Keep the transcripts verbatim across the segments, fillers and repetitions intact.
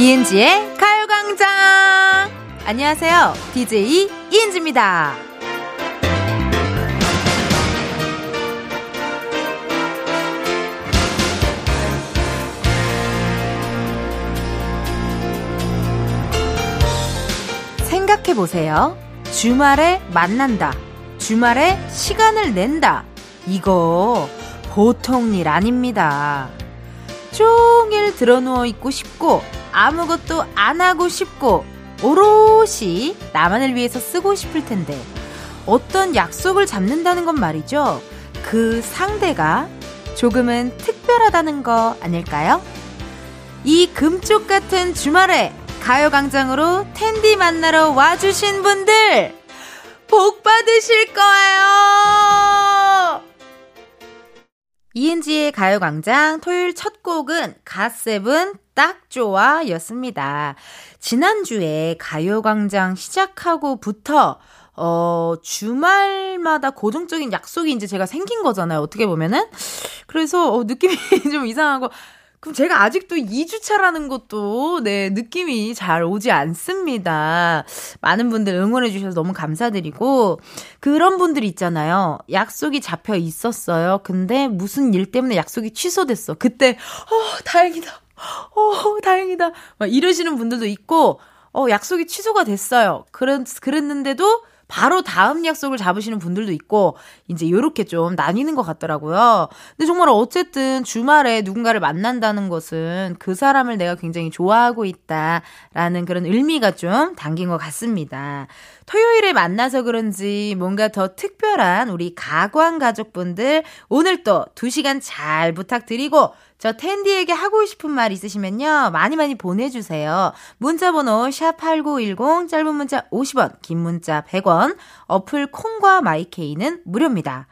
이은지의 가요광장. 안녕하세요, 디제이 이은지입니다. 생각해보세요. 주말에 만난다, 주말에 시간을 낸다, 이거 보통 일 아닙니다. 종일 들어누워 있고 싶고, 아무것도 안 하고 싶고, 오롯이 나만을 위해서 쓰고 싶을 텐데, 어떤 약속을 잡는다는 건 말이죠, 그 상대가 조금은 특별하다는 거 아닐까요? 이 금쪽 같은 주말에 가요광장으로 텐디 만나러 와주신 분들 복 받으실 거예요. 이은지의 가요광장 토요일 첫 곡은 갓세븐 딱 좋아 였습니다. 지난주에 가요광장 시작하고부터 어, 주말마다 고정적인 약속이 이제 제가 생긴 거잖아요, 어떻게 보면은. 그래서 어, 느낌이 좀 이상하고, 그럼 제가 아직도 이 주차라는 것도, 네, 느낌이 잘 오지 않습니다. 많은 분들 응원해주셔서 너무 감사드리고, 그런 분들 있잖아요. 약속이 잡혀 있었어요. 근데 무슨 일 때문에 약속이 취소됐어. 그때, 어, 다행이다. 어, 다행이다. 막 이러시는 분들도 있고, 어, 약속이 취소가 됐어요. 그랬, 그랬는데도, 바로 다음 약속을 잡으시는 분들도 있고, 이제 요렇게 좀 나뉘는 것 같더라고요. 근데 정말 어쨌든 주말에 누군가를 만난다는 것은 그 사람을 내가 굉장히 좋아하고 있다라는 그런 의미가 좀 담긴 것 같습니다. 토요일에 만나서 그런지 뭔가 더 특별한 우리 가광 가족분들, 오늘 또 두 시간 잘 부탁드리고, 저 텐디에게 하고 싶은 말 있으시면요, 많이 많이 보내주세요. 문자번호 샵팔구일공, 짧은 문자 오십 원, 긴 문자 백 원, 어플 콩과 마이케이는 무료입니다.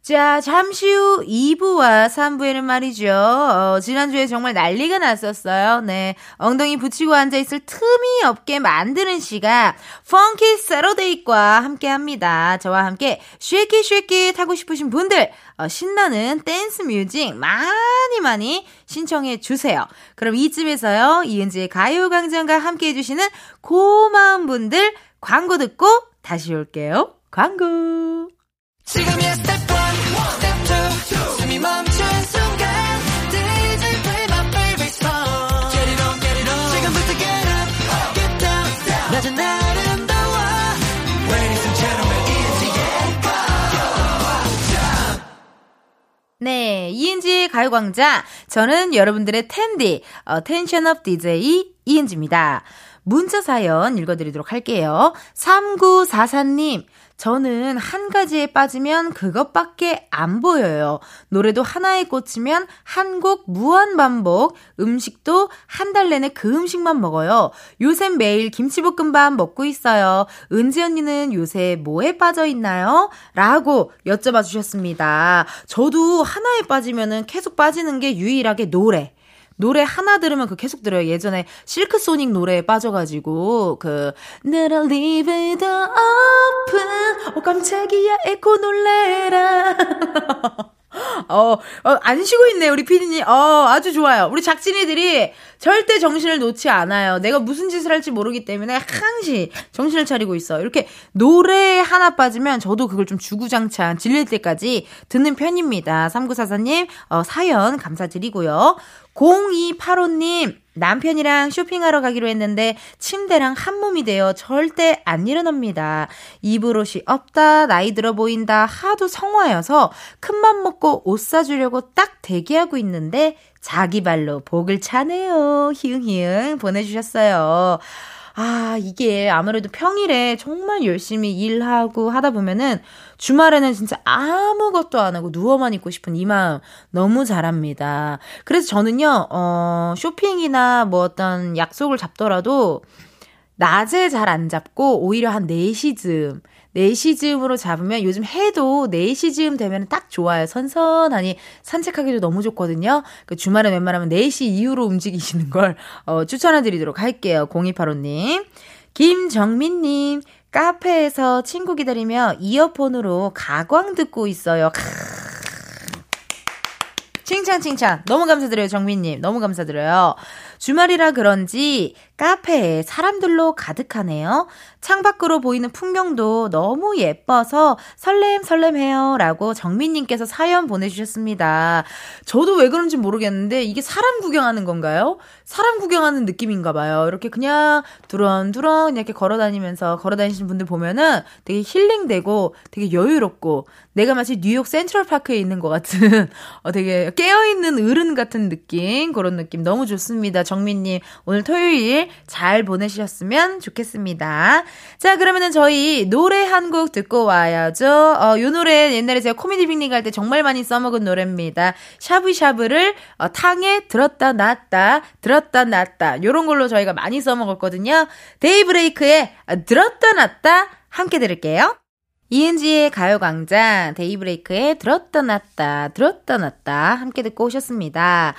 자, 잠시 후 이 부와 삼 부에는 말이죠, 어, 지난주에 정말 난리가 났었어요. 네, 엉덩이 붙이고 앉아있을 틈이 없게 만드는 시간, 펑키 새러데이과 함께합니다. 저와 함께 쉐킷 쉐킷 하고 싶으신 분들, 어, 신나는 댄스 뮤직 많이 많이 신청해 주세요. 그럼 이쯤에서요, 이은지의 가요광장과 함께해 주시는 고마운 분들 광고 듣고 다시 올게요. 광고. 지금이야 스텝 일, 스텝 이, 숨이 멈춘 순간 디제이 play my favorite song. Get it on, get it on. 지금부터 get up, get down, down. 낮은 아름다워. Ladies and gentlemen, 이은지의 가요광장. 네, 이은지의 가요광장. 저는 여러분들의 텐디, 어, 텐션업 디제이 이은지입니다. 문자 사연 읽어드리도록 할게요. 삼구사사 님, 저는 한 가지에 빠지면 그것밖에 안 보여요. 노래도 하나에 꽂히면 한 곡 무한 반복, 음식도 한 달 내내 그 음식만 먹어요. 요새 매일 김치볶음밥 먹고 있어요. 은지 언니는 요새 뭐에 빠져 있나요? 라고 여쭤봐 주셨습니다. 저도 하나에 빠지면은 계속 빠지는 게 유일하게 노래. 노래 하나 들으면 그 계속 들어요. 예전에 실크소닉 노래에 빠져가지고 그 Never leave it open. 어, 깜짝이야, 에코 놀래라. 어, 어, 안 쉬고 있네, 우리 피디님. 어, 아주 좋아요. 우리 작진이들이 절대 정신을 놓지 않아요. 내가 무슨 짓을 할지 모르기 때문에 항시 정신을 차리고 있어. 이렇게 노래 하나 빠지면 저도 그걸 좀 주구장창 질릴 때까지 듣는 편입니다. 삼구사사 님, 어, 사연 감사드리고요. 공이팔오 님, 남편이랑 쇼핑하러 가기로 했는데 침대랑 한몸이 되어 절대 안 일어납니다. 입을 옷이 없다, 나이 들어 보인다 하도 성화여서 큰맘 먹고 옷 사주려고 딱 대기하고 있는데 자기 발로 복을 차네요. 히응히응 보내주셨어요. 아, 이게 아무래도 평일에 정말 열심히 일하고 하다 보면은 주말에는 진짜 아무것도 안 하고 누워만 있고 싶은 이 마음 너무 잘합니다. 그래서 저는요, 어, 쇼핑이나 뭐 어떤 약속을 잡더라도 낮에 잘 안 잡고 오히려 한 네 시쯤, 네 시쯤으로 잡으면, 요즘 해도 네 시쯤 되면 딱 좋아요. 선선하니 산책하기도 너무 좋거든요. 그 주말에 웬만하면 네 시 이후로 움직이시는 걸 어, 추천해드리도록 할게요. 공이팔오 님. 김정민님, 카페에서 친구 기다리며 이어폰으로 가광 듣고 있어요. 칭찬 칭찬 너무 감사드려요. 정민님 너무 감사드려요. 주말이라 그런지 카페에 사람들로 가득하네요. 창밖으로 보이는 풍경도 너무 예뻐서 설렘 설렘해요 라고 정민님께서 사연 보내주셨습니다. 저도 왜 그런지 모르겠는데 이게 사람 구경하는 건가요? 사람 구경하는 느낌인가 봐요. 이렇게 그냥 두런두런 이렇게 걸어다니면서 걸어다니시는 분들 보면은 되게 힐링되고 되게 여유롭고 내가 마치 뉴욕 센트럴파크에 있는 것 같은 어, 되게 깨어있는 어른 같은 느낌 그런 느낌 너무 좋습니다. 정민님 오늘 토요일 잘 보내셨으면 좋겠습니다. 자 그러면은 저희 노래 한 곡 듣고 와야죠. 어, 이 노래 옛날에 제가 코미디빅리그 할 때 정말 많이 써먹은 노래입니다. 샤브샤브를 어, 탕에 들었다 놨다 들었다 놨다 이런 걸로 저희가 많이 써먹었거든요. 데이브레이크의 들었다 놨다 함께 들을게요. 이은지의 가요광장 데이브레이크의 들었다 놨다 들었다 놨다 함께 듣고 오셨습니다.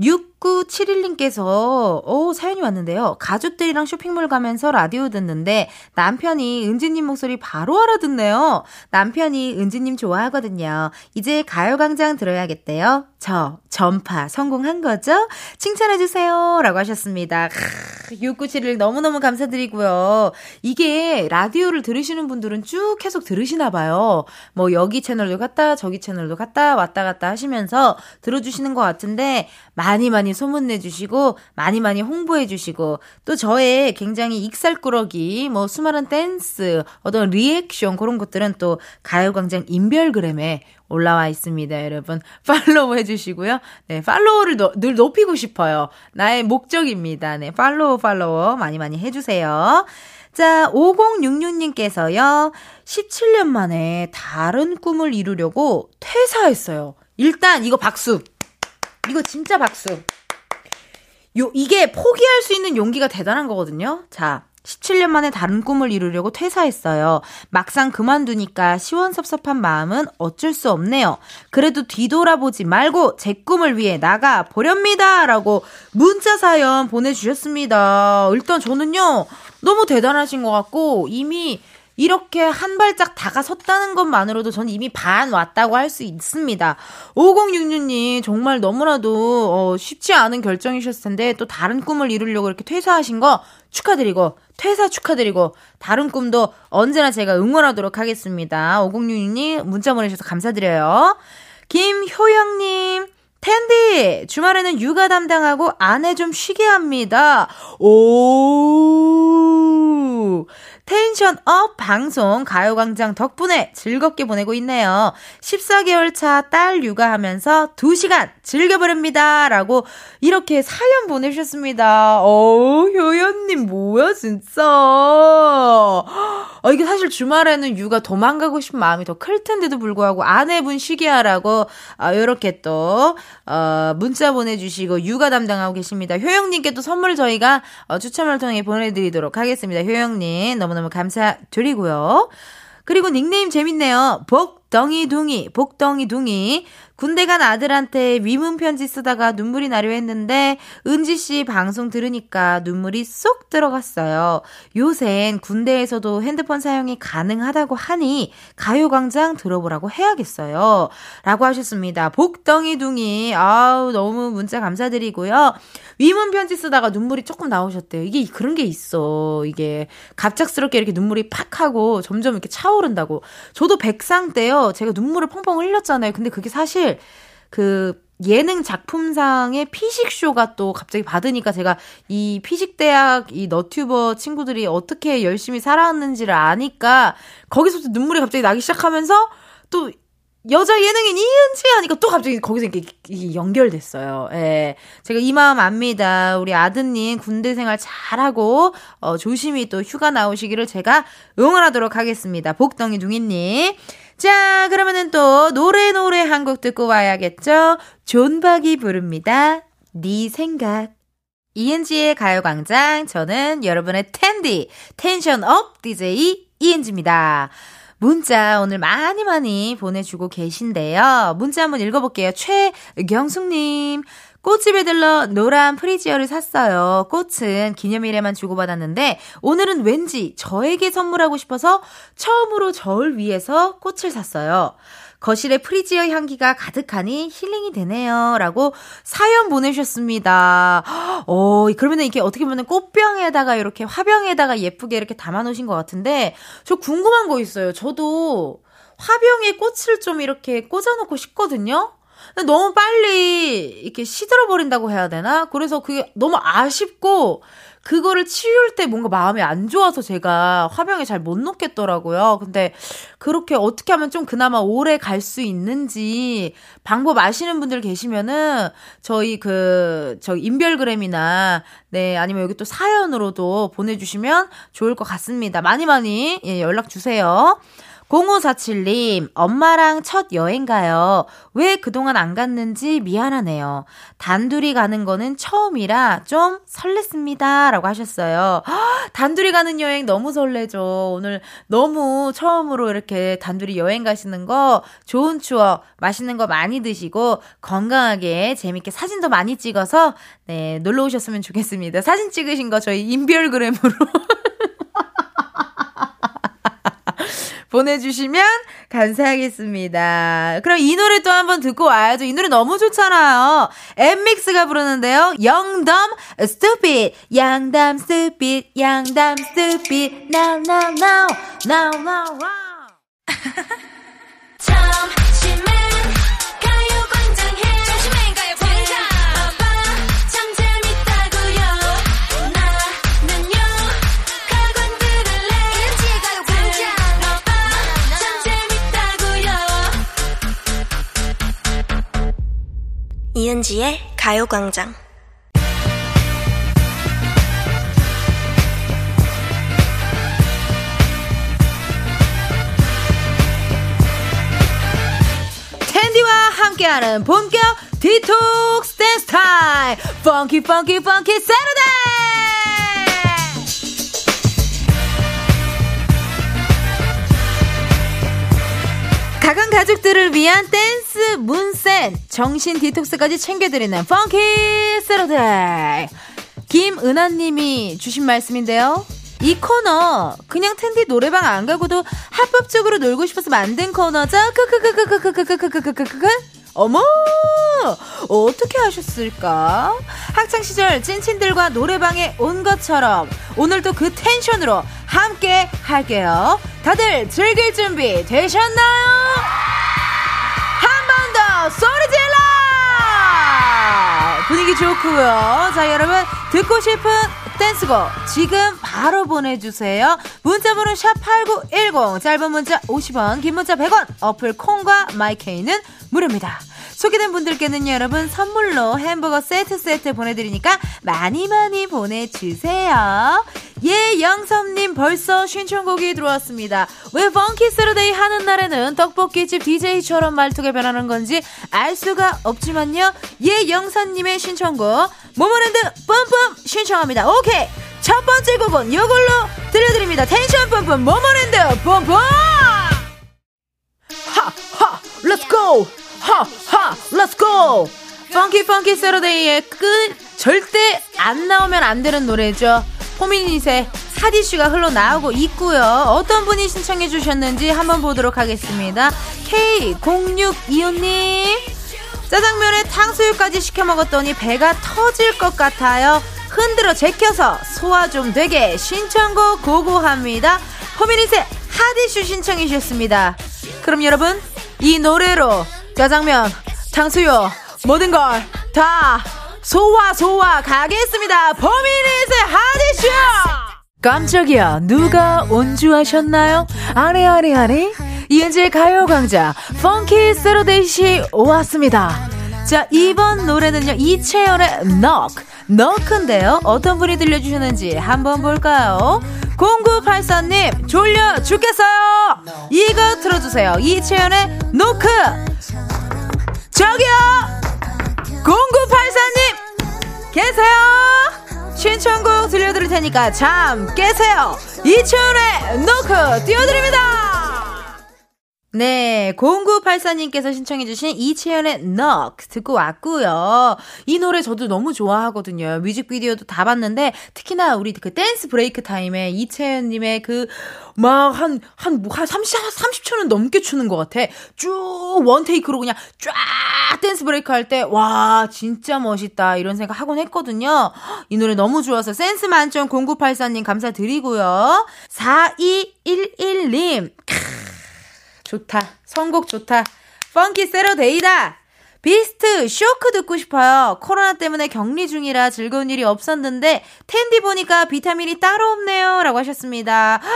육구칠일님께서 오, 사연이 왔는데요. 가족들이랑 쇼핑몰 가면서 라디오 듣는데 남편이 은지님 목소리 바로 알아듣네요. 남편이 은지님 좋아하거든요. 이제 가요광장 들어야겠대요. 저 전파 성공한 거죠? 칭찬해주세요 라고 하셨습니다. 크, 육구칠일 너무너무 감사드리고요. 이게 라디오를 들으시는 분들은 쭉 계속 들으시나 봐요. 뭐 여기 채널도 갔다 저기 채널도 갔다 왔다 갔다 하시면서 들어주시는 것 같은데 많이 많이 소문내주시고 많이 많이 홍보해주시고 또 저의 굉장히 익살꾸러기 뭐 수많은 댄스 어떤 리액션 그런 것들은 또 가요광장 인별그램에 올라와 있습니다. 여러분 팔로우 해주시고요. 네, 팔로우를 너, 늘 높이고 싶어요. 나의 목적입니다. 네, 팔로우 팔로우 많이 많이 해주세요. 자, 오공육육님께서요. 십칠 년 만에 다른 꿈을 이루려고 퇴사했어요. 일단 이거 박수. 이거 진짜 박수. 요, 이게 포기할 수 있는 용기가 대단한 거거든요. 자, 십칠 년 만에 다른 꿈을 이루려고 퇴사했어요. 막상 그만두니까 시원섭섭한 마음은 어쩔 수 없네요. 그래도 뒤돌아보지 말고 제 꿈을 위해 나가 보렵니다. 라고 문자 사연 보내주셨습니다. 일단 저는요, 너무 대단하신 것 같고, 이미 이렇게 한 발짝 다가섰다는 것만으로도 전 이미 반 왔다고 할 수 있습니다. 오공육육님 정말 너무나도 어, 쉽지 않은 결정이셨을 텐데 또 다른 꿈을 이루려고 이렇게 퇴사하신 거 축하드리고 퇴사 축하드리고 다른 꿈도 언제나 제가 응원하도록 하겠습니다. 오공육육님 문자 보내주셔서 감사드려요. 김효영님 텐디 주말에는 육아 담당하고 아내 좀 쉬게 합니다. 오 텐션업 방송 가요광장 덕분에 즐겁게 보내고 있네요. 십사 개월 차 딸 육아하면서 두 시간 즐겨버립니다 라고 이렇게 사연 보내주셨습니다. 오 효연님 뭐야 진짜. 아, 이게 사실 주말에는 육아 도망가고 싶은 마음이 더 클 텐데도 불구하고 아내분 쉬게 하라고 아, 이렇게 또 어, 문자 보내주시고 육아 담당하고 계십니다. 효영님께 또 선물 저희가 어, 추첨을 통해 보내드리도록 하겠습니다. 효영님 너무너무 감사드리고요. 그리고 닉네임 재밌네요. 복덩이둥이 복덩이둥이 군대 간 아들한테 위문 편지 쓰다가 눈물이 나려 했는데 은지씨 방송 들으니까 눈물이 쏙 들어갔어요. 요샌 군대에서도 핸드폰 사용이 가능하다고 하니 가요광장 들어보라고 해야겠어요 라고 하셨습니다. 복덩이둥이 아우 너무 문자 감사드리고요. 위문 편지 쓰다가 눈물이 조금 나오셨대요. 이게 그런 게 있어. 이게 갑작스럽게 이렇게 눈물이 팍 하고 점점 이렇게 차오른다고. 저도 백상 때요 제가 눈물을 펑펑 흘렸잖아요. 근데 그게 사실 그 예능 작품상의 피식쇼가 또 갑자기 받으니까 제가 이 피식대학 이 너튜버 친구들이 어떻게 열심히 살아왔는지를 아니까 거기서부터 눈물이 갑자기 나기 시작하면서 또 여자 예능인 이은지 하니까 또 갑자기 거기서 이렇게 연결됐어요. 예. 제가 이 마음 압니다. 우리 아드님 군대 생활 잘하고, 어, 조심히 또 휴가 나오시기를 제가 응원하도록 하겠습니다. 복덩이 둥이님. 자, 그러면은 또 노래 노래 한 곡 듣고 와야겠죠? 존박이 부릅니다. 네 생각. 이은지의 가요광장. 저는 여러분의 텐디, 텐션업 디제이 이은지입니다. 문자 오늘 많이 많이 보내주고 계신데요. 문자 한번 읽어볼게요. 최경숙님. 꽃집에 들러 노란 프리지어를 샀어요. 꽃은 기념일에만 주고받았는데 오늘은 왠지 저에게 선물하고 싶어서 처음으로 저를 위해서 꽃을 샀어요. 거실에 프리지어 향기가 가득하니 힐링이 되네요. 라고 사연 보내셨습니다. 어, 그러면 이게 어떻게 보면 꽃병에다가 이렇게 화병에다가 예쁘게 이렇게 담아놓으신 것 같은데, 저 궁금한 거 있어요. 저도 화병에 꽃을 좀 이렇게 꽂아놓고 싶거든요. 근데 너무 빨리 이렇게 시들어버린다고 해야 되나? 그래서 그게 너무 아쉽고, 그거를 치울 때 뭔가 마음이 안 좋아서 제가 화병에 잘 못 놓겠더라고요. 근데 그렇게 어떻게 하면 좀 그나마 오래 갈 수 있는지 방법 아시는 분들 계시면은 저희 그, 저희 인별그램이나 네, 아니면 여기 또 사연으로도 보내주시면 좋을 것 같습니다. 많이 많이 예, 연락주세요. 공오사칠님, 엄마랑 첫 여행 가요. 왜 그동안 안 갔는지 미안하네요. 단둘이 가는 거는 처음이라 좀 설렜습니다. 라고 하셨어요. 허, 단둘이 가는 여행 너무 설레죠. 오늘 너무 처음으로 이렇게 단둘이 여행 가시는 거 좋은 추억, 맛있는 거 많이 드시고 건강하게 재밌게 사진도 많이 찍어서 네, 놀러 오셨으면 좋겠습니다. 사진 찍으신 거 저희 인별그램으로 보내주시면 감사하겠습니다. 그럼 이 노래 또 한번 듣고 와야죠. 이 노래 너무 좋잖아요. 엠믹스가 부르는데요. 영담 stupid, 양담 stupid, 양담 stupid, now now now, now now now. 이은지의 가요광장. 텐디와 함께하는 본격 디톡스 댄스 타임. 펑키 펑키 펑키 새러데이. 작은 가족들을 위한 댄스 문센 정신 디톡스까지 챙겨드리는 펑키 새러데이. 김은하님이 주신 말씀인데요. 이 코너 그냥 텐디 노래방 안 가고도 합법적으로 놀고 싶어서 만든 코너죠. 크크크크크크크크크크크크크크. 어머, 어떻게 하셨을까? 학창시절 찐친들과 노래방에 온 것처럼 오늘도 그 텐션으로 함께 할게요. 다들 즐길 준비 되셨나요? 한 번 더 소리 질러! 분위기 좋고요. 자, 여러분 듣고 싶은 댄스곡 지금 바로 보내주세요. 문자번호 샵팔구일공, 짧은 문자 오십 원, 긴 문자 백 원, 어플 콩과 마이케이는 무료입니다. 소개된 분들께는 여러분 선물로 햄버거 세트 세트 보내드리니까 많이 많이 보내주세요. 예영섭님, 벌써 신청곡이 들어왔습니다. 왜 펑키 새러데이 하는 날에는 떡볶이집 디제이처럼 말투가 변하는 건지 알 수가 없지만요. 예영선님의 신청곡 모모랜드 뿜뿜 신청합니다. 오케이, 첫 번째 곡은 요걸로 들려드립니다. 텐션 뿜뿜 모모랜드 뿜뿜. 하하 렛츠 고, 하하 렛츠 고. 펑키 펑키 새러데이의 끝, 절대 안 나오면 안 되는 노래죠. 포미닛의 하디슈가 흘러나오고 있고요. 어떤 분이 신청해 주셨는지 한번 보도록 하겠습니다. 케이 공육이오님, 짜장면에 탕수육까지 시켜 먹었더니 배가 터질 것 같아요. 흔들어 제껴서 소화 좀 되게 신청곡 고고합니다. 포미닛의 하디슈 신청해 주셨습니다. 그럼 여러분 이 노래로 짜장면, 탕수육 모든 걸 다 소화 소화 가겠습니다. 포미닛의 하디슈. 깜짝이야, 누가 온주하셨나요? 아니 아니 아니, 이은지의 가요광장 펑키 새러데이 왔습니다. 자, 이번 노래는요, 이채연의 Knock Knock인데요, 어떤 분이 들려주셨는지 한번 볼까요? 공구팔사님, 졸려 죽겠어요, 이거 틀어주세요. 이채연의 Knock. 저기요 공구팔사님 계세요? 신청곡 들려드릴 테니까 잠 깨세요. 이천의 노크 띄워드립니다. 네, 공구팔사님께서 신청해주신 이채연의 Knock 듣고 왔고요. 이 노래 저도 너무 좋아하거든요. 뮤직비디오도 다 봤는데 특히나 우리 그 댄스 브레이크 타임에 이채연님의 그 막 한 한 뭐 한 삼십 초는 넘게 추는 것 같아. 쭉 원테이크로 그냥 쫙 댄스 브레이크 할 때 와 진짜 멋있다 이런 생각 하곤 했거든요. 이 노래 너무 좋아서 센스 만점 공구팔사님 감사드리고요. 사이일일님 좋다. 선곡 좋다. 펑키 새러데이다. 비스트 쇼크 듣고 싶어요. 코로나 때문에 격리 중이라 즐거운 일이 없었는데 텐디 보니까 비타민이 따로 없네요. 라고 하셨습니다. 헉,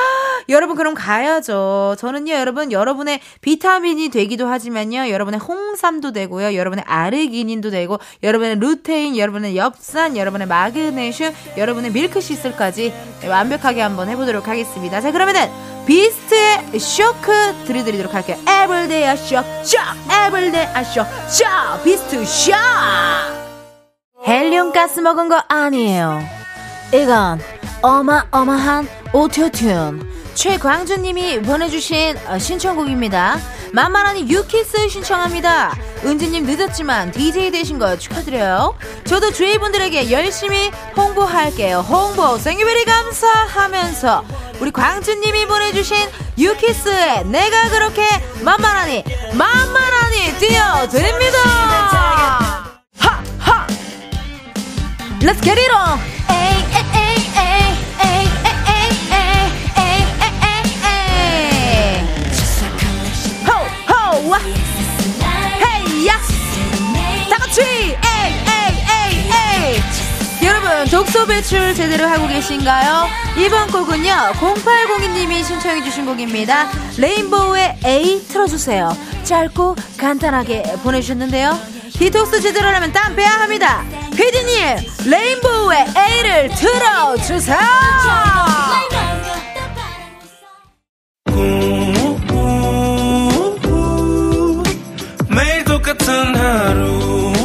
여러분 그럼 가야죠. 저는요 여러분 여러분의 비타민이 되기도 하지만요. 여러분의 홍삼도 되고요. 여러분의 아르기닌도 되고 여러분의 루테인, 여러분의 엽산, 여러분의 마그네슘, 여러분의 밀크시슬까지 완벽하게 한번 해보도록 하겠습니다. 자 그러면은 비스트의 쇼크 들려드리도록 할게요. Everyday I shock, shock. Everyday I shock, shock. 비스트 shock. 헬륨 가스 먹은 거 아니에요. 이건 어마어마한 오토튠. 최광준님이 보내주신 신청곡입니다. 만만하니 유키스 신청합니다. 은지님 늦었지만 디제이 되신 거 축하드려요. 저도 주위 분들에게 열심히 홍보할게요. 홍보 생유베리 감사하면서 우리 광준님이 보내주신 유키스의 내가 그렇게 만만하니 만만하니 뛰어드립니다. 하하 Let's get it on. 에이 에이 에이 에이 에이 와, 헤이야, 다 같이, 에이, 에이, 에이, 에이. 여러분 독서 배출 제대로 하고 계신가요? 이번 곡은요 공팔공이님이 신청해주신 곡입니다. 레인보우의 A 틀어주세요. 짧고 간단하게 보내주셨는데요. 디톡스 제대로 하려면 땀 빼야 합니다. 피디님 레인보우의 A를 틀어주세요. 같은 하루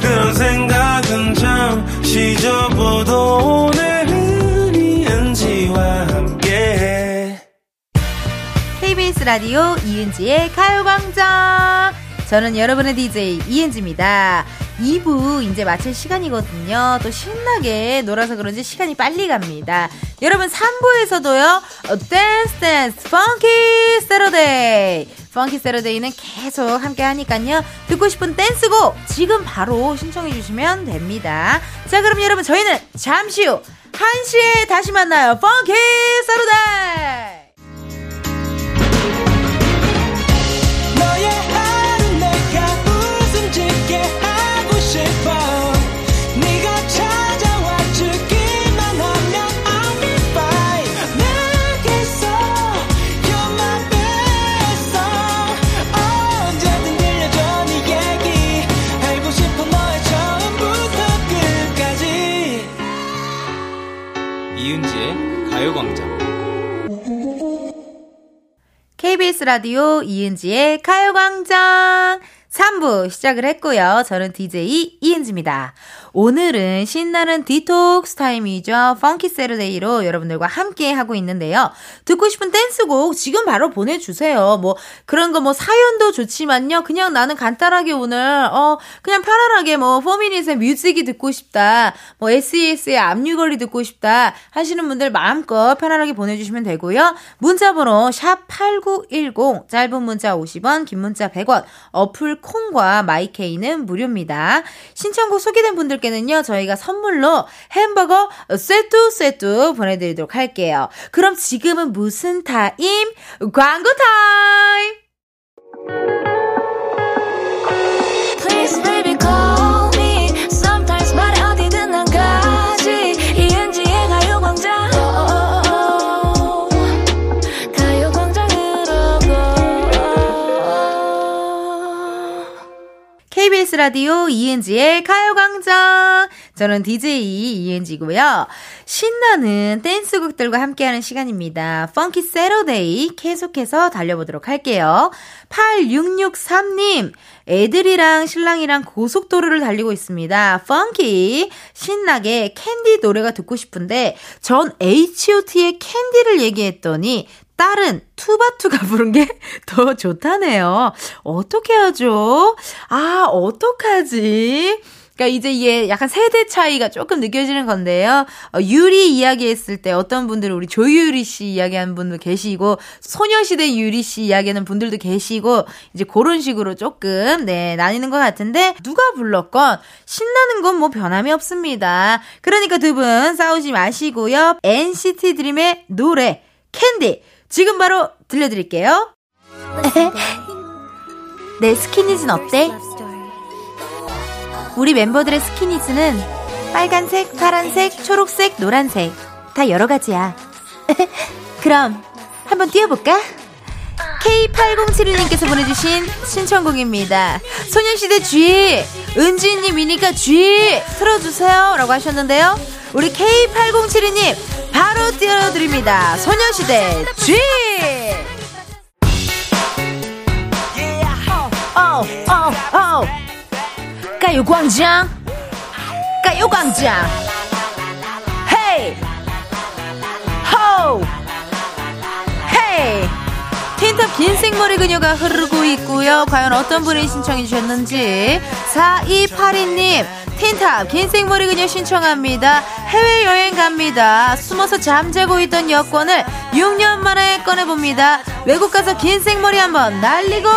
그런 생각은 잠시 접어도 오늘은 이은지와 함께 케이비에스 라디오 이은지의 가요광장. 저는 여러분의 디제이 이은지입니다. 이 부 이제 마칠 시간이거든요. 또 신나게 놀아서 그런지 시간이 빨리 갑니다. 여러분 삼 부에서도요 댄스 댄스 펑키 새러데이 펑키 새러데이는 계속 함께 하니까요 듣고 싶은 댄스곡 지금 바로 신청해 주시면 됩니다. 자 그럼 여러분 저희는 잠시 후 한 시에 다시 만나요. 펑키 새러데이. 케이비에스 라디오 이은지의 가요광장 삼 부 시작을 했고요. 저는 디제이 이은지입니다. 오늘은 신나는 디톡스 타임이죠. 펑키 세러데이로 여러분들과 함께 하고 있는데요. 듣고 싶은 댄스곡 지금 바로 보내주세요. 뭐 그런 거 뭐 사연도 좋지만요. 그냥 나는 간단하게 오늘 어 그냥 편안하게 뭐 포미닛의 뮤직이 듣고 싶다. 뭐 에스이에스의 압류걸리 듣고 싶다 하시는 분들 마음껏 편안하게 보내주시면 되고요. 문자번호 샵 팔구일공 짧은 문자 오십 원 긴 문자 백 원 어플 콩과 마이케이는 무료입니다. 신청곡 소개된 분들 께는요 저희가 선물로 햄버거 쇠뚜 쇠뚜 보내드리도록 할게요. 그럼 지금은 무슨 타임? 광고 타임! Please baby call me sometimes 말 어디든 난 가지 이은지의 가요광장 케이비에스 라디오 이은지의 가요광장. 저는 디제이 이은지고요. 신나는 댄스곡들과 함께하는 시간입니다. 펑키 새러데이 계속해서 달려보도록 할게요. 팔육육삼님 애들이랑 신랑이랑 고속도로를 달리고 있습니다. 펑키 신나게 캔디 노래가 듣고 싶은데 전 에이치오티의 캔디를 얘기했더니 딸은 투바투가 부른 게 더 좋다네요. 어떻게 하죠? 아, 어떡하지? 그러니까 이제 이게 약간 세대 차이가 조금 느껴지는 건데요. 어, 유리 이야기했을 때 어떤 분들은 우리 조유리 씨 이야기하는 분도 계시고 소녀시대 유리 씨 이야기하는 분들도 계시고 이제 그런 식으로 조금 네 나뉘는 것 같은데 누가 불렀건 신나는 건 뭐 변함이 없습니다. 그러니까 두 분 싸우지 마시고요. 엔시티 드림의 노래 캔디 지금 바로 들려드릴게요. 내 스키니진 어때? 우리 멤버들의 스키니즈는 빨간색, 파란색, 초록색, 노란색 다 여러 가지야. 그럼 한번 뛰어볼까? 케이 팔공칠일 님께서 보내주신 신청곡입니다. 소녀시대 G, 은지님 이니까 G 틀어주세요 라고 하셨는데요. 우리 케이 팔공칠이 님 바로 띄워드립니다. 소녀시대 G. oh, oh, oh. 가요광장 가요광장 헤이 호우 헤이 틴탑 긴 생머리 그녀가 흐르고 있고요. 과연 어떤 분이 신청해 주셨는지 사이팔이 님 틴탑 긴 생머리 그녀 신청합니다. 해외여행 갑니다. 숨어서 잠자고 있던 여권을 육 년 만에 꺼내봅니다. 외국 가서 긴 생머리 한번 날리고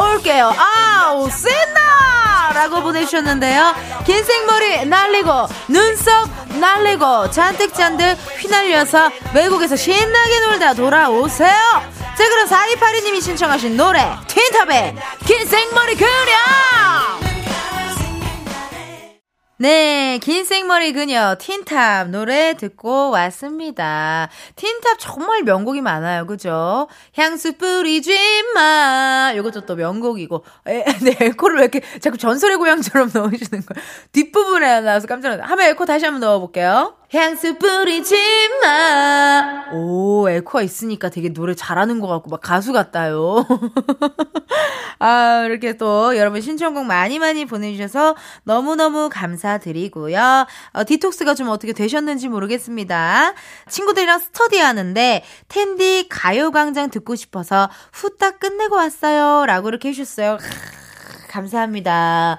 올게요. 아우 센나 라고 보내주셨는데요. 긴 생머리 날리고 눈썹 날리고 잔뜩잔뜩 휘날려서 외국에서 신나게 놀다 돌아오세요. 자 그럼 사이팔이 님이 신청하신 노래 틴탑의 긴 생머리 그녀. 네, 긴 생머리 그녀 틴탑 노래 듣고 왔습니다. 틴탑 정말 명곡이 많아요, 그죠? 향수 뿌리지 마. 이것도 또 명곡이고. 에, 네, 에코를 왜 이렇게 자꾸 전설의 고향처럼 넣으시는 거예요? 뒷부분에 나와서 깜짝 놀랐어요. 한번 에코 다시 한번 넣어볼게요. 향수 뿌리지 마. 오, 에코가 있으니까 되게 노래 잘하는 것 같고 막 가수 같아요. 아, 이렇게 또 여러분 신청곡 많이 많이 보내주셔서 너무너무 감사드리고요. 어, 디톡스가 좀 어떻게 되셨는지 모르겠습니다. 친구들이랑 스터디하는데 텐디 가요광장 듣고 싶어서 후딱 끝내고 왔어요 라고 이렇게 해주셨어요. 감사합니다.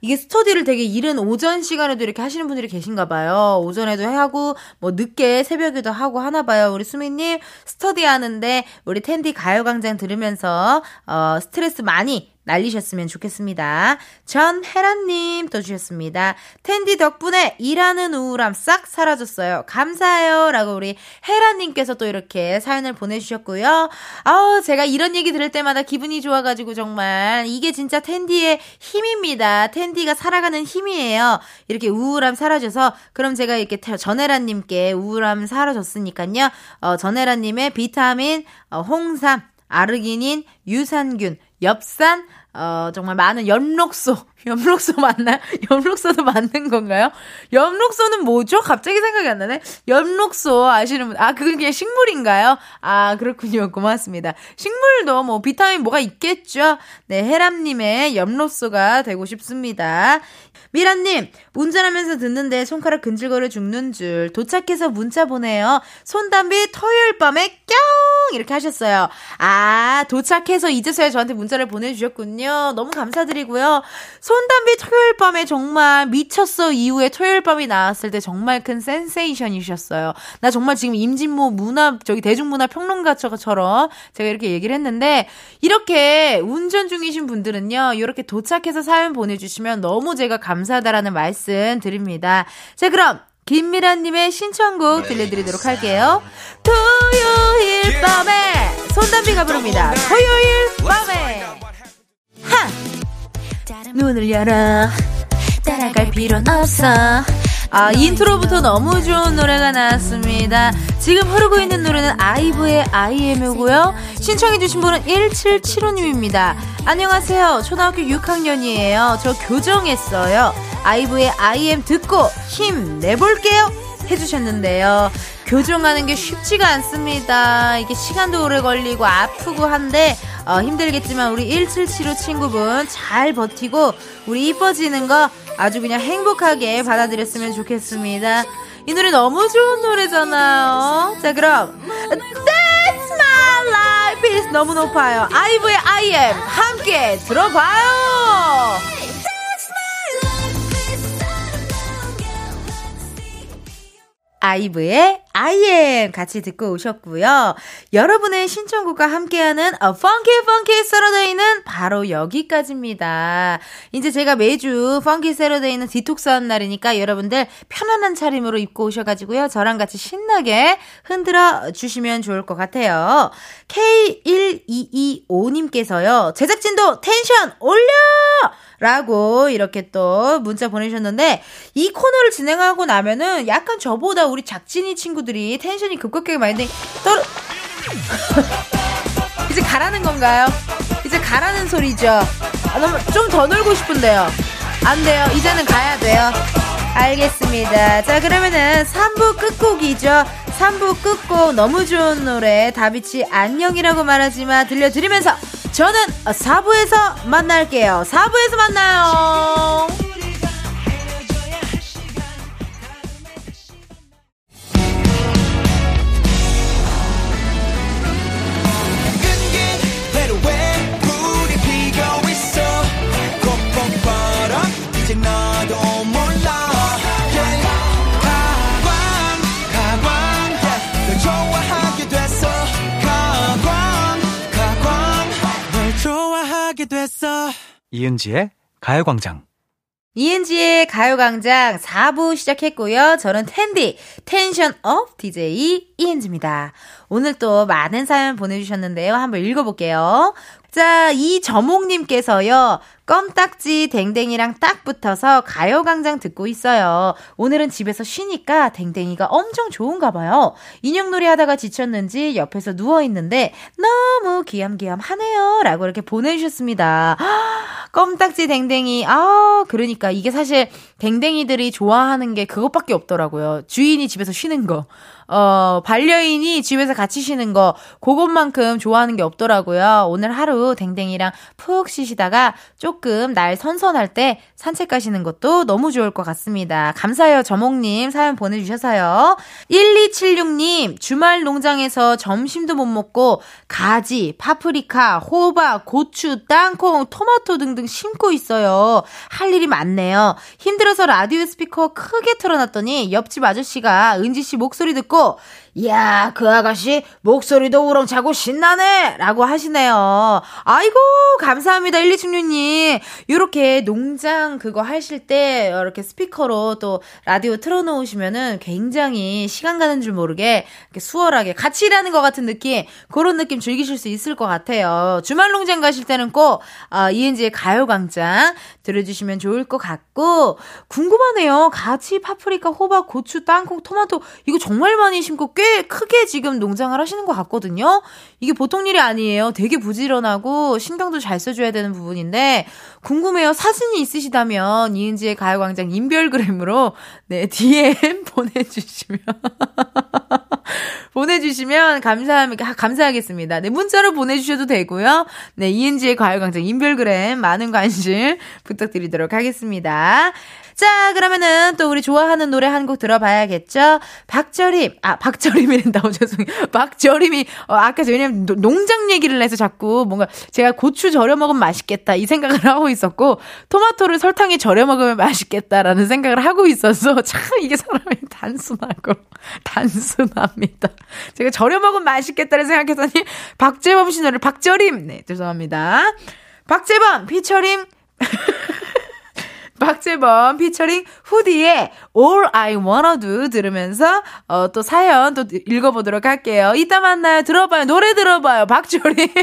이게 스터디를 되게 이른 오전 시간에도 이렇게 하시는 분들이 계신가 봐요. 오전에도 하고 뭐 늦게 새벽에도 하고 하나 봐요. 우리 수민님 스터디 하는데 우리 텐디 가요광장 들으면서 어, 스트레스 많이 날리셨으면 좋겠습니다. 전혜란님 또 주셨습니다. 텐디 덕분에 일하는 우울함 싹 사라졌어요. 감사해요 라고 우리 혜란님께서 또 이렇게 사연을 보내주셨고요. 아우 제가 이런 얘기 들을 때마다 기분이 좋아가지고 정말 이게 진짜 텐디의 힘입니다. 텐디가 살아가는 힘이에요. 이렇게 우울함 사라져서 그럼 제가 이렇게 전혜란님께 우울함 사라졌으니까요. 어, 전혜란님의 비타민, 어, 홍삼, 아르기닌, 유산균, 엽산, 어, 정말 많은 엽록소. 엽록소 맞나요? 엽록소도 맞는 건가요? 엽록소는 뭐죠? 갑자기 생각이 안 나네. 엽록소 아시는 분, 아, 그건 그냥 식물인가요? 아, 그렇군요. 고맙습니다. 식물도 뭐 비타민 뭐가 있겠죠? 네, 해람님의 엽록소가 되고 싶습니다. 미란님, 운전하면서 듣는데 손가락 근질거려 죽는 줄 도착해서 문자 보내요. 손담비 토요일 밤에 뿅! 이렇게 하셨어요. 아, 도착해서 이제서야 저한테 문자를 보내주셨군요. 너무 감사드리고요. 손담비 토요일 밤에 정말 미쳤어 이후에 토요일 밤이 나왔을 때 정말 큰 센세이션이셨어요. 나 정말 지금 임진모 문화 저기 대중문화 평론가처럼 제가 이렇게 얘기를 했는데 이렇게 운전 중이신 분들은요. 이렇게 도착해서 사연 보내주시면 너무 제가 감사하다라는 말씀 드립니다. 자 그럼 김미란님의 신청곡 들려드리도록 할게요. 토요일 밤에 손담비가 부릅니다. 토요일 밤에 하! 눈을 열어 따라갈 필요는 없어. 아, 인트로부터 너무 좋은 노래가 나왔습니다. 지금 흐르고 있는 노래는 아이브의 아이엠이고요. 신청해주신 분은 일칠칠오 님입니다. 안녕하세요. 초등학교 육 학년이에요. 저 교정했어요. 아이브의 아이엠 듣고 힘내볼게요 해주셨는데요. 교정하는 게 쉽지가 않습니다. 이게 시간도 오래 걸리고 아프고 한데 어, 힘들겠지만 우리 일칠칠오 친구분 잘 버티고 우리 이뻐지는 거 아주 그냥 행복하게 받아들였으면 좋겠습니다. 이 노래 너무 좋은 노래잖아요. 자 그럼 That's my 달빛 너무 높아요. 아이브의 I am 함께 들어봐요. 아이브의 I am 같이 듣고 오셨고요. 여러분의 신청곡과 함께하는 펑키 펑키 새러데이는 바로 여기까지입니다. 이제 제가 매주 펑키 새러데이는 디톡스 하는 날이니까 여러분들 편안한 차림으로 입고 오셔가지고요. 저랑 같이 신나게 흔들어 주시면 좋을 것 같아요. 케이 일이이오 님께서요. 제작진도 텐션 올려! 라고 이렇게 또 문자 보내셨는데 이 코너를 진행하고 나면은 약간 저보다 우리 작진이 친구들이 텐션이 급격하게 많이 떨어 이제 가라는 건가요? 이제 가라는 소리죠. 아, 너무 좀 더 놀고 싶은데요. 안 돼요. 이제는 가야 돼요. 알겠습니다. 자, 그러면은 삼 부 끝곡이죠. 삼 부 끝곡 너무 좋은 노래 다비치 안녕이라고 말하지 마 들려드리면서 저는 사 부에서 만날게요. 사 부에서 만나요. 이은지의 가요광장. 이은지의 가요광장 사 부 시작했고요. 저는 텐디, 텐션업 디제이 이은지입니다. 오늘 또 많은 사연 보내주셨는데요. 한번 읽어볼게요. 자, 이저몽님께서요. 껌딱지 댕댕이랑 딱 붙어서 가요광장 듣고 있어요. 오늘은 집에서 쉬니까 댕댕이가 엄청 좋은가 봐요. 인형놀이 하다가 지쳤는지 옆에서 누워있는데 너무 귀염귀염 하네요. 라고 이렇게 보내주셨습니다. 헉, 껌딱지 댕댕이. 아, 그러니까 이게 사실 댕댕이들이 좋아하는 게 그것밖에 없더라고요. 주인이 집에서 쉬는 거. 어, 반려인이 집에서 같이 쉬는 거 그것만큼 좋아하는 게 없더라고요. 오늘 하루 댕댕이랑 푹 쉬시다가 조금 날 선선할 때 산책 가시는 것도 너무 좋을 것 같습니다. 감사해요 저몽님 사연 보내주셔서요. 일이칠육 님 주말 농장에서 점심도 못 먹고 가지, 파프리카, 호박, 고추, 땅콩, 토마토 등등 심고 있어요. 할 일이 많네요. 힘들어서 라디오 스피커 크게 틀어놨더니 옆집 아저씨가 은지씨 목소리 듣고 이야 그 아가씨 목소리도 우렁차고 신나네 라고 하시네요. 아이고 감사합니다 일이칠육 님. 이렇게 농장 그거 하실 때 이렇게 스피커로 또 라디오 틀어놓으시면은 굉장히 시간 가는 줄 모르게 이렇게 수월하게 같이 일하는 것 같은 느낌 그런 느낌 즐기실 수 있을 것 같아요. 주말 농장 가실 때는 꼭 어, 이은지의 가요광장 들어주시면 좋을 것 같고 궁금하네요. 가지, 파프리카, 호박, 고추, 땅콩, 토마토 이거 정말 많이 심고 꽤 크게 지금 농장을 하시는 것 같거든요. 이게 보통 일이 아니에요. 되게 부지런하고 신경도 잘 써줘야 되는 부분인데 궁금해요. 사진이 있으시다면 이은지의 가요광장 인별그램으로 네 디엠 보내주시면 보내주시면 감사합니다. 감사하겠습니다. 네 문자로 보내주셔도 되고요. 네 이은지의 가요광장 인별그램 많은 관심 부탁드리도록 하겠습니다. 자 그러면은 또 우리 좋아하는 노래 한 곡 들어봐야겠죠. 박절임 아 박절임이란다 죄송해요. 박절임이 어, 아까 왜냐면 농장 얘기를 해서 자꾸 뭔가 제가 고추 절여 먹으면 맛있겠다 이 생각을 하고 있었고 토마토를 설탕에 절여 먹으면 맛있겠다라는 생각을 하고 있어서 참 이게 사람이 단순하고 단순합니다. 제가 절여 먹으면 맛있겠다를 생각했더니 박재범 씨 노래 박절임 네 죄송합니다. 박재범 피처링 박재범 피처링 후디의 All I Wanna Do 들으면서 어, 또 사연 또 읽어보도록 할게요. 이따 만나요. 들어봐요. 노래 들어봐요. 박철이.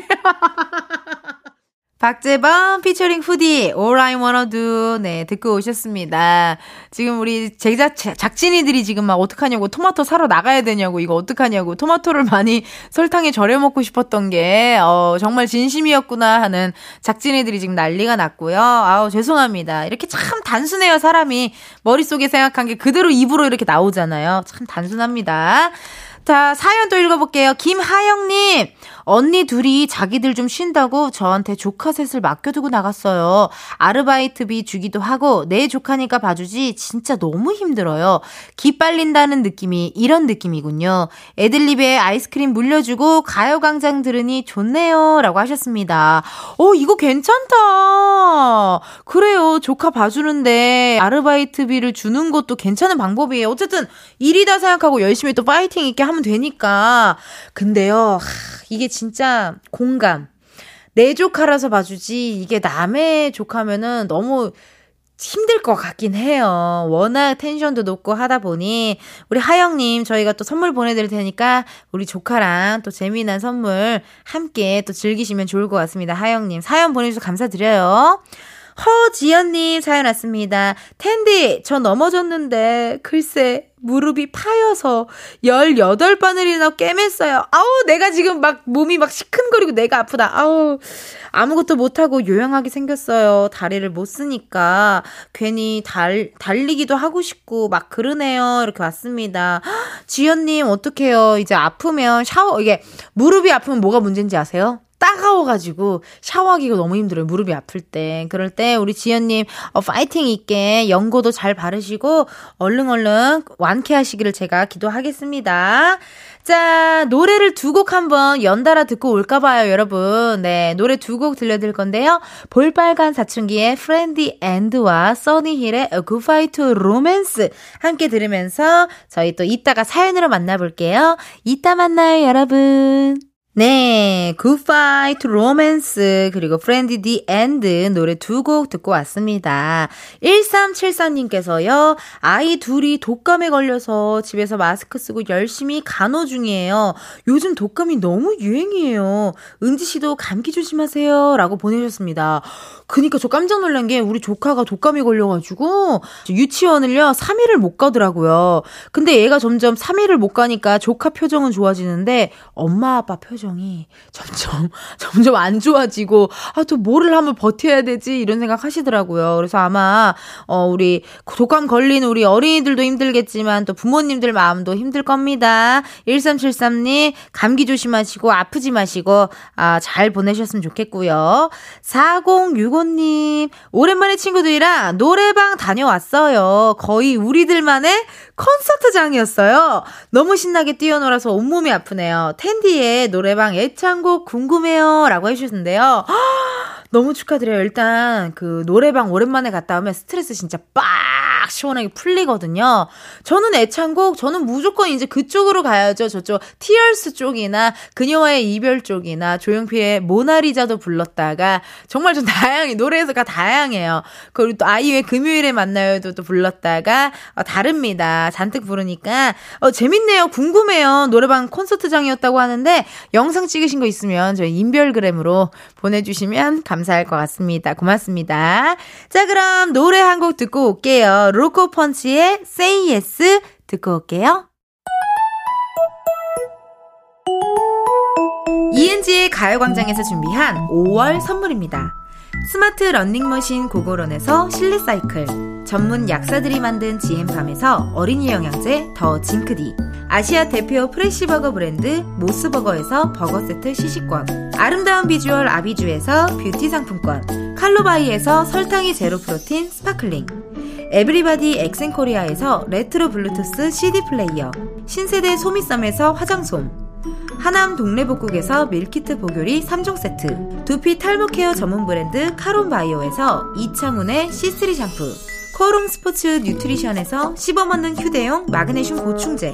박재범 피처링 후디 All I Wanna Do 네 듣고 오셨습니다. 지금 우리 제작 작진이들이 지금 막 어떡하냐고 토마토 사러 나가야 되냐고 이거 어떡하냐고 토마토를 많이 설탕에 절여 먹고 싶었던 게 어, 정말 진심이었구나 하는 작진이들이 지금 난리가 났고요. 아우 죄송합니다. 이렇게 참 단순해요 사람이 머릿속에 생각한 게 그대로 입으로 이렇게 나오잖아요. 참 단순합니다. 자 사연 또 읽어볼게요. 김하영님 언니 둘이 자기들 좀 쉰다고 저한테 조카 셋을 맡겨두고 나갔어요. 아르바이트비 주기도 하고 내 조카니까 봐주지 진짜 너무 힘들어요. 기 빨린다는 느낌이 이런 느낌이군요. 애들립에 아이스크림 물려주고 가요광장 들으니 좋네요 라고 하셨습니다. 어 이거 괜찮다. 그래요. 조카 봐주는데 아르바이트비를 주는 것도 괜찮은 방법이에요. 어쨌든 일이다 생각하고 열심히 또 파이팅 있게 하면 되니까. 근데요 하, 이게 진짜 공감. 내 조카라서 봐주지 이게 남의 조카면은 너무 힘들 것 같긴 해요. 워낙 텐션도 높고 하다 보니. 우리 하영님 저희가 또 선물 보내드릴 테니까 우리 조카랑 또 재미난 선물 함께 또 즐기시면 좋을 것 같습니다. 하영님 사연 보내주셔서 감사드려요. 허지연님 사연 왔습니다. 텐디 저 넘어졌는데 글쎄 무릎이 파여서 열여덟 바늘이나 꿰맸어요. 아우 내가 지금 막 몸이 막 시큰거리고 내가 아프다. 아우 아무것도 못하고 요양하게 생겼어요. 다리를 못 쓰니까 괜히 달, 달리기도 하고 싶고 막 그러네요. 이렇게 왔습니다. 지연님 어떡해요. 이제 아프면 샤워 이게 무릎이 아프면 뭐가 문제인지 아세요? 따가워가지고 샤워하기가 너무 힘들어요. 무릎이 아플 때. 그럴 때 우리 지연님 어, 파이팅 있게 연고도 잘 바르시고 얼른 얼른 완쾌하시기를 제가 기도하겠습니다. 자 노래를 두 곡 한번 연달아 듣고 올까 봐요 여러분. 네 노래 두 곡 들려드릴 건데요. 볼빨간 사춘기의 프렌디 앤드와 써니힐의 굿바이 투 로맨스 함께 들으면서 저희 또 이따가 사연으로 만나볼게요. 이따 만나요 여러분. 네, 굿바이 투 로맨스 그리고 프렌디 디 엔드 노래 두 곡 듣고 왔습니다. 일삼칠사님께서요. 아이 둘이 독감에 걸려서 집에서 마스크 쓰고 열심히 간호 중이에요. 요즘 독감이 너무 유행이에요. 은지 씨도 감기 조심하세요 라고 보내셨습니다. 그니까 저 깜짝 놀란 게 우리 조카가 독감이 걸려가지고 유치원을요 삼 일을 못 가더라고요. 근데 얘가 점점 삼 일을 못 가니까 조카 표정은 좋아지는데 엄마 아빠 표정 표정이 점점 점점 안 좋아지고 아, 또 뭐를 한번 버텨야 되지 이런 생각 하시더라고요. 그래서 아마 어, 우리 독감 걸린 우리 어린이들도 힘들겠지만 또 부모님들 마음도 힘들 겁니다. 일삼칠삼님 감기 조심하시고 아프지 마시고 아, 잘 보내셨으면 좋겠고요. 사공육오님 오랜만에 친구들이랑 노래방 다녀왔어요. 거의 우리들만의 콘서트장이었어요. 너무 신나게 뛰어놀아서 온몸이 아프네요. 텐디의 노래 노래방 애창곡 궁금해요 라고 해주셨는데요. 허, 너무 축하드려요. 일단 그 노래방 오랜만에 갔다 오면 스트레스 진짜 빡 시원하게 풀리거든요. 저는 애창곡 저는 무조건 이제 그쪽으로 가야죠. 저쪽 티얼스 쪽이나 그녀와의 이별 쪽이나 조용필의 모나리자도 불렀다가 정말 좀 다양해. 노래에서가 다양해요. 그리고 또 아이유의 금요일에 만나요도 또 불렀다가 어, 다릅니다. 잔뜩 부르니까 어, 재밌네요. 궁금해요. 노래방 콘서트장이었다고 하는데 영상 찍으신 거 있으면 저희 인별그램으로 보내주시면 감사할 것 같습니다. 고맙습니다. 자 그럼 노래 한 곡 듣고 올게요. 로코펀치의 Say Yes 듣고 올게요. 이은지의 가요광장에서 준비한 오월 선물입니다. 스마트 러닝머신 고고런에서 실내 사이클, 전문 약사들이 만든 지엠팜에서 어린이 영양제 더 징크디, 아시아 대표 프레시버거 브랜드 모스버거에서 버거세트 시식권, 아름다운 비주얼 아비주에서 뷰티 상품권, 칼로바이에서 설탕이 제로 프로틴 스파클링, 에브리바디 엑센코리아에서 레트로 블루투스 씨디 플레이어, 신세대 소미썸에서 화장솜, 하남 동래복국에서 밀키트 보교리 삼 종 세트, 두피 탈모케어 전문 브랜드 카롬바이오에서 이창훈의 씨쓰리 샴푸, 코롬 스포츠 뉴트리션에서 씹어먹는 휴대용 마그네슘 보충제,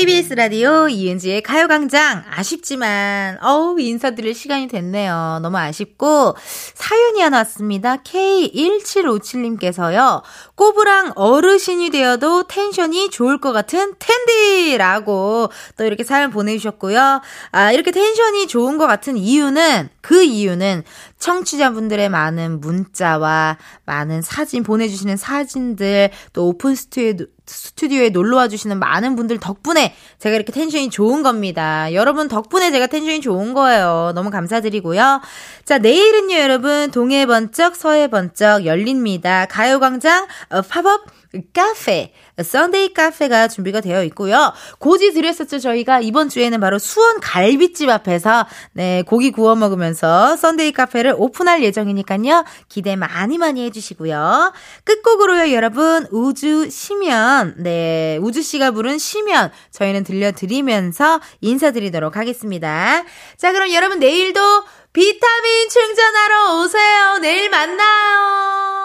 케이비에스 라디오 이은지의 가요광장. 아쉽지만 어우 인사드릴 시간이 됐네요. 너무 아쉽고 사연이 하나 왔습니다. 케이 일칠오칠님께서요. 꼬부랑 어르신이 되어도 텐션이 좋을 것 같은 텐디라고 또 이렇게 사연 보내주셨고요. 아 이렇게 텐션이 좋은 것 같은 이유는 그 이유는 청취자분들의 많은 문자와 많은 사진 보내주시는 사진들 또 오픈 스튜디오 스튜디오에 놀러와 주시는 많은 분들 덕분에 제가 이렇게 텐션이 좋은 겁니다. 여러분 덕분에 제가 텐션이 좋은 거예요. 너무 감사드리고요. 자, 내일은요, 여러분. 동해번쩍 서해번쩍 열립니다. 가요광장 팝업 카페, 썬데이 카페가 준비가 되어 있고요. 고지 드렸었죠, 저희가. 이번 주에는 바로 수원 갈비집 앞에서 네, 고기 구워 먹으면서 썬데이 카페를 오픈할 예정이니까요. 기대 많이 많이 해주시고요. 끝곡으로요, 여러분. 우주 심연, 네, 우주 씨가 부른 심연, 저희는 들려드리면서 인사드리도록 하겠습니다. 자, 그럼 여러분 내일도 비타민 충전하러 오세요. 내일 만나요.